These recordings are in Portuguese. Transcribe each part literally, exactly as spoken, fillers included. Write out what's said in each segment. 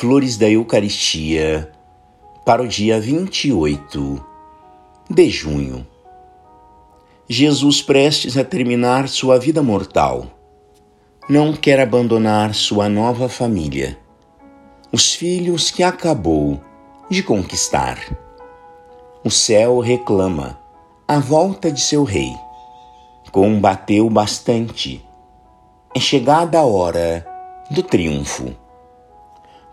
Flores da Eucaristia, para o dia vinte e oito de junho. Jesus, prestes a terminar sua vida mortal, não quer abandonar sua nova família, os filhos que acabou de conquistar. O céu reclama a volta de seu rei. Combateu bastante. É chegada a hora do triunfo.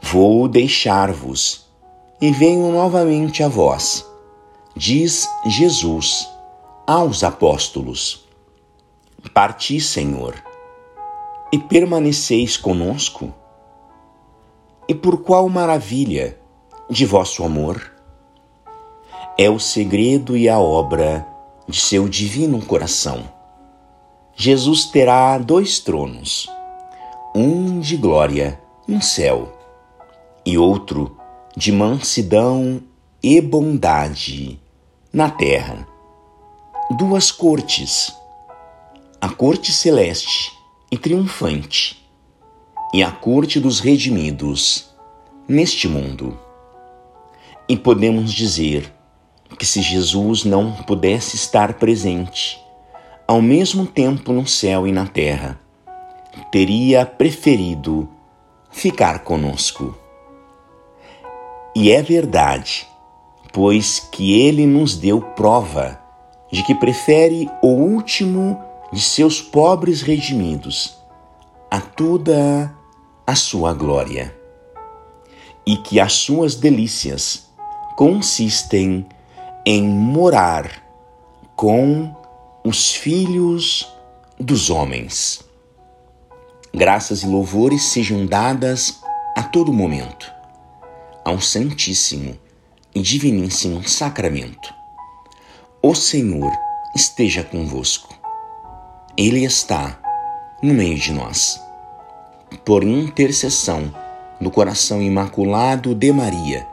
Vou deixar-vos e venho novamente a vós, diz Jesus aos apóstolos. Parti, Senhor, e permaneceis conosco? E por qual maravilha de vosso amor? É o segredo e a obra de seu divino coração. Jesus terá dois tronos, um de glória no céu e outro de mansidão e bondade na terra. Duas cortes, a corte celeste e triunfante e a corte dos redimidos neste mundo. E podemos dizer que se Jesus não pudesse estar presente ao mesmo tempo no céu e na terra, teria preferido ficar conosco. E é verdade, pois que ele nos deu prova de que prefere o último de seus pobres redimidos a toda a sua glória, e que as suas delícias consistem em morar com os filhos dos homens. Graças e louvores sejam dadas a todo momento ao Santíssimo e Diviníssimo Sacramento. O Senhor esteja convosco. Ele está no meio de nós. Por intercessão do coração imaculado de Maria,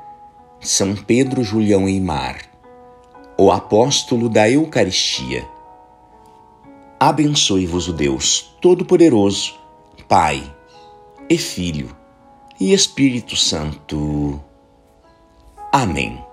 São Pedro Julião Eymar, o apóstolo da Eucaristia, abençoe-vos o Deus Todo-Poderoso, Pai e Filho, e Espírito Santo. Amém.